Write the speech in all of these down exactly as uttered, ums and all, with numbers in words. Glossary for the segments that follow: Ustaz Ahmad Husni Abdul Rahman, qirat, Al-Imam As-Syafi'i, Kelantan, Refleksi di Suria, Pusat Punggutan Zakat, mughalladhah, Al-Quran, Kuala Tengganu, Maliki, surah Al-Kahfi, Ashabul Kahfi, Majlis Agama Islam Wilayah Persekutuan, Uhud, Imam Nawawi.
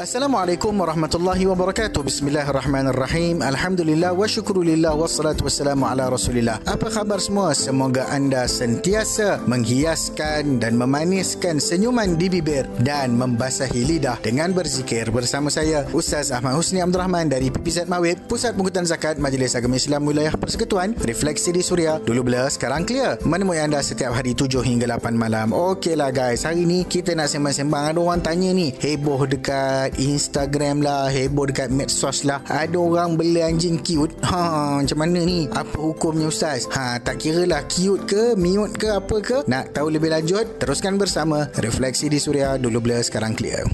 Assalamualaikum warahmatullahi wabarakatuh. Bismillahirrahmanirrahim. Alhamdulillah wa syukurulillah wassalatu wassalamu ala rasulillah. Apa khabar semua? Semoga anda sentiasa menghiaskan dan memaniskan senyuman di bibir dan membasahi lidah dengan berzikir bersama saya, Ustaz Ahmad Husni Abdul Rahman dari P P Z Mawib, Pusat Punggutan Zakat Majlis Agama Islam Wilayah Persekutuan, Refleksi di Suria. Dulu blur, sekarang clear. Menemui anda setiap hari tujuh hingga lapan malam. Okeylah guys, hari ni kita nak sembang-sembang. Ada orang tanya ni, heboh dekat Instagram lah, heboh dekat medsos lah, ada orang beli anjing cute. Ha, macam mana ni? Apa hukumnya Ustaz? Ha, tak kira lah cute ke, miut ke, apa ke. Nak tahu lebih lanjut? Teruskan bersama Refleksi di Suria. Dulu blur, sekarang clear.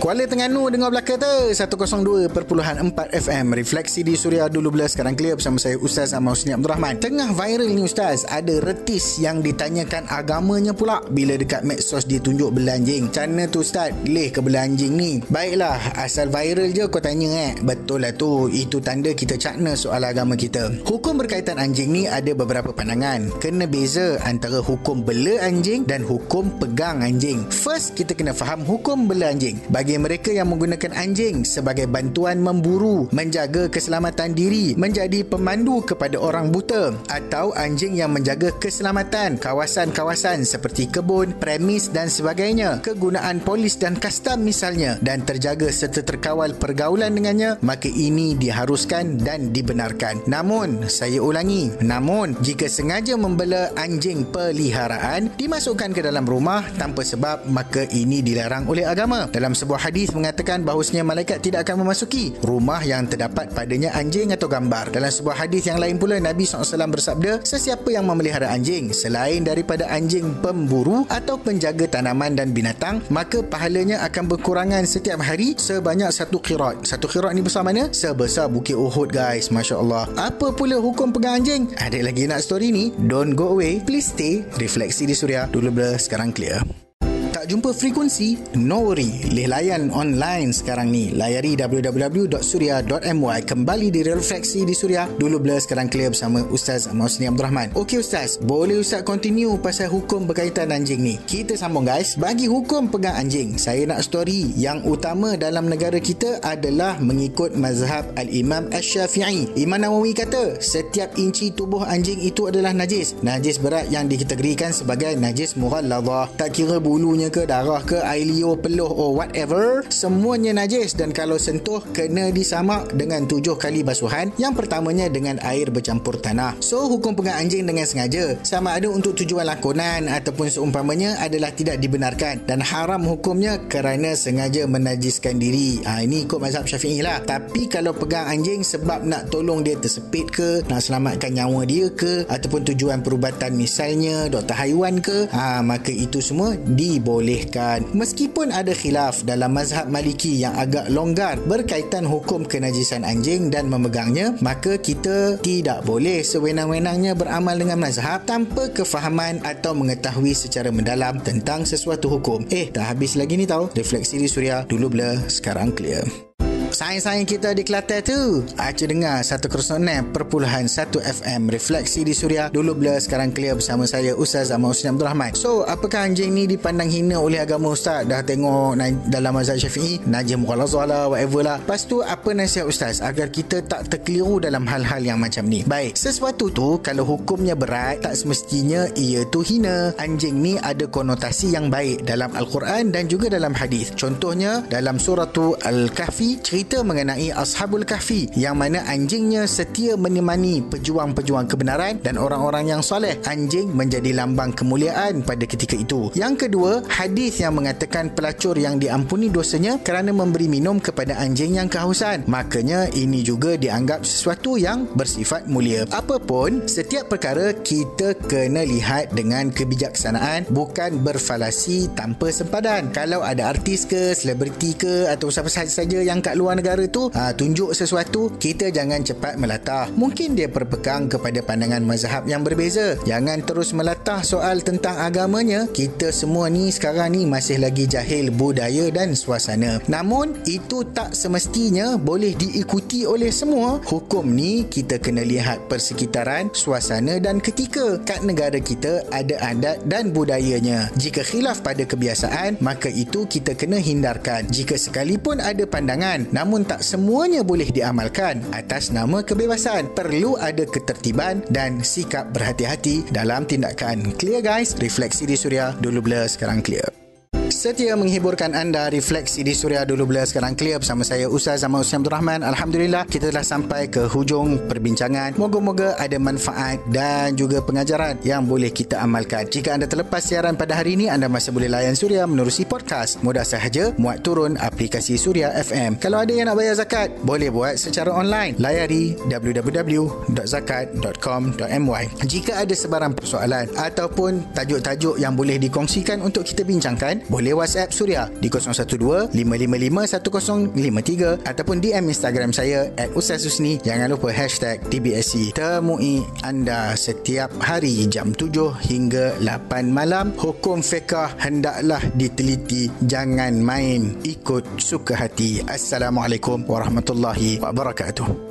Kuala Tengganu, dengar belaka tu, seratus dua perpuluhan empat F M. Refleksi di Suria, dulu blur, sekarang clear, bersama saya Ustaz Ahmad Husni Abdul Rahman. Tengah viral ni Ustaz, ada retis yang ditanyakan agamanya pula bila dekat medsos ditunjuk belanjing. Macam tu Ustaz, leh ke belanjing ni? Baiklah, asal viral je kau tanya eh. Betul lah tu, itu tanda kita cakna soal agama kita. Hukum berkaitan anjing ni ada beberapa pandangan. Kena beza antara hukum bela anjing dan hukum pegang anjing. First, kita kena faham hukum bela anjing. Bagi mereka yang menggunakan anjing sebagai bantuan memburu, menjaga keselamatan diri, menjadi pemandu kepada orang buta, atau anjing yang menjaga keselamatan kawasan-kawasan seperti kebun, premis dan sebagainya, kegunaan polis dan kastam misalnya, dan terjaga serta terkawal pergaulan dengannya, maka ini diharuskan dan dibenarkan. Namun, saya ulangi, namun jika sengaja membela anjing peliharaan dimasukkan ke dalam rumah tanpa sebab, maka ini dilarang oleh agama. Dalam sebuah hadis mengatakan bahawasanya malaikat tidak akan memasuki rumah yang terdapat padanya anjing atau gambar. Dalam sebuah hadis yang lain pula, Nabi sallallahu alaihi wasallam bersabda, sesiapa yang memelihara anjing selain daripada anjing pemburu atau penjaga tanaman dan binatang, maka pahalanya akan berkurangan setiap hari sebanyak satu qirat. Satu qirat ni besar mana? Sebesar bukit Uhud guys, Masya Allah. Apa pula hukum pegang anjing? Ada lagi nak story ni? Don't go away, please stay. Refleksi di Suria, dulu blur, sekarang clear. Jumpa frekuensi, no worry, leh layan online sekarang ni. Layari w w w dot suria dot m y. Kembali di Refleksi di Suria, dulu blur, sekarang clear, bersama Ustaz Ahmad Husni Abdul Rahman. Okey Ustaz, boleh Ustaz continue pasal hukum berkaitan anjing ni? Kita sambung guys. Bagi hukum pegang anjing, saya nak story yang utama dalam negara kita adalah mengikut mazhab Al-Imam As-Syafi'i. Imam Nawawi kata, setiap inci tubuh anjing itu adalah najis. Najis berat yang dikategorikan sebagai najis mughalladhah. Tak kira bulunya ke, darah ke, air liur, peluh or whatever, semuanya najis, dan kalau sentuh kena disamak dengan tujuh kali basuhan, yang pertamanya dengan air bercampur tanah. So hukum pegang anjing dengan sengaja, sama ada untuk tujuan lakonan ataupun seumpamanya, adalah tidak dibenarkan dan haram hukumnya kerana sengaja menajiskan diri. Ha, ini ikut mazhab Syafi'i lah. Tapi kalau pegang anjing sebab nak tolong dia tersepit ke, nak selamatkan nyawa dia ke, ataupun tujuan perubatan misalnya doktor haiwan ke, ha, maka itu semua dibolehkan. Meskipun ada khilaf dalam mazhab Maliki yang agak longgar berkaitan hukum kenajisan anjing dan memegangnya, maka kita tidak boleh sewenang-wenangnya beramal dengan mazhab tanpa kefahaman atau mengetahui secara mendalam tentang sesuatu hukum. Eh, tak habis lagi ni tau. Refleksi di Suria, dulu blur, sekarang clear. Sains-sains kita di Kelantan tu, acu dengar seratus enam perpuluhan satu F M. Refleksi di Suria, dulu blur, sekarang clear, bersama saya Ustaz Ahmad Husni Abdul Rahman. So, apakah anjing ni dipandang hina oleh agama Ustaz? Dah tengok dalam mazhab Syafi'i, najis mughalazah lah, whatever lah. Lepas tu, apa nasihat Ustaz agar kita tak terkeliru dalam hal-hal yang macam ni? Baik, sesuatu tu kalau hukumnya berat, tak semestinya ia tu hina. Anjing ni ada konotasi yang baik dalam Al-Quran dan juga dalam hadis. Contohnya, dalam surah Al-Kahfi, cerita Kita mengenai Ashabul Kahfi yang mana anjingnya setia menemani pejuang-pejuang kebenaran dan orang-orang yang soleh. Anjing menjadi lambang kemuliaan pada ketika itu. Yang kedua, hadis yang mengatakan pelacur yang diampuni dosanya kerana memberi minum kepada anjing yang kehausan. Makanya ini juga dianggap sesuatu yang bersifat mulia. Apapun, setiap perkara kita kena lihat dengan kebijaksanaan, bukan berfalasi tanpa sempadan. Kalau ada artis ke, selebriti ke, atau siapa sahaja yang kat luar luar negara tu ha, tunjuk sesuatu, kita jangan cepat melatah. Mungkin dia berpegang kepada pandangan mazhab yang berbeza. Jangan terus melatah soal tentang agamanya. Kita semua ni sekarang ni masih lagi jahil budaya dan suasana. Namun itu tak semestinya boleh diikuti oleh semua. Hukum ni kita kena lihat persekitaran, suasana dan ketika. Kat negara kita ada adat dan budayanya. Jika khilaf pada kebiasaan, maka itu kita kena hindarkan. Jika sekalipun ada pandangan, namun tak semuanya boleh diamalkan atas nama kebebasan. Perlu ada ketertiban dan sikap berhati-hati dalam tindakan. Clear guys? Refleksi di Suria, dulu blur sekarang clear. Setia menghiburkan anda, Refleksi di Suria dulu bila sekarang clear, bersama saya Ustaz Ahmad Husni Abdul Rahman. Alhamdulillah, kita telah sampai ke hujung perbincangan. Moga-moga ada manfaat dan juga pengajaran yang boleh kita amalkan. Jika anda terlepas siaran pada hari ini, anda masih boleh layan Suria menerusi podcast. Mudah sahaja muat turun aplikasi Suria F M. Kalau ada yang nak bayar zakat, boleh buat secara online. Layari w w w dot zakat dot com dot m y. Jika ada sebarang persoalan ataupun tajuk-tajuk yang boleh dikongsikan untuk kita bincangkan, boleh WhatsApp Suria di kosong satu dua lima lima lima satu kosong lima tiga ataupun D M Instagram saya at Ustaz Husni. Jangan lupa hashtag T B S C. Temui anda setiap hari jam tujuh hingga lapan malam. Hukum fiqah hendaklah diteliti, jangan main ikut suka hati. Assalamualaikum warahmatullahi wabarakatuh.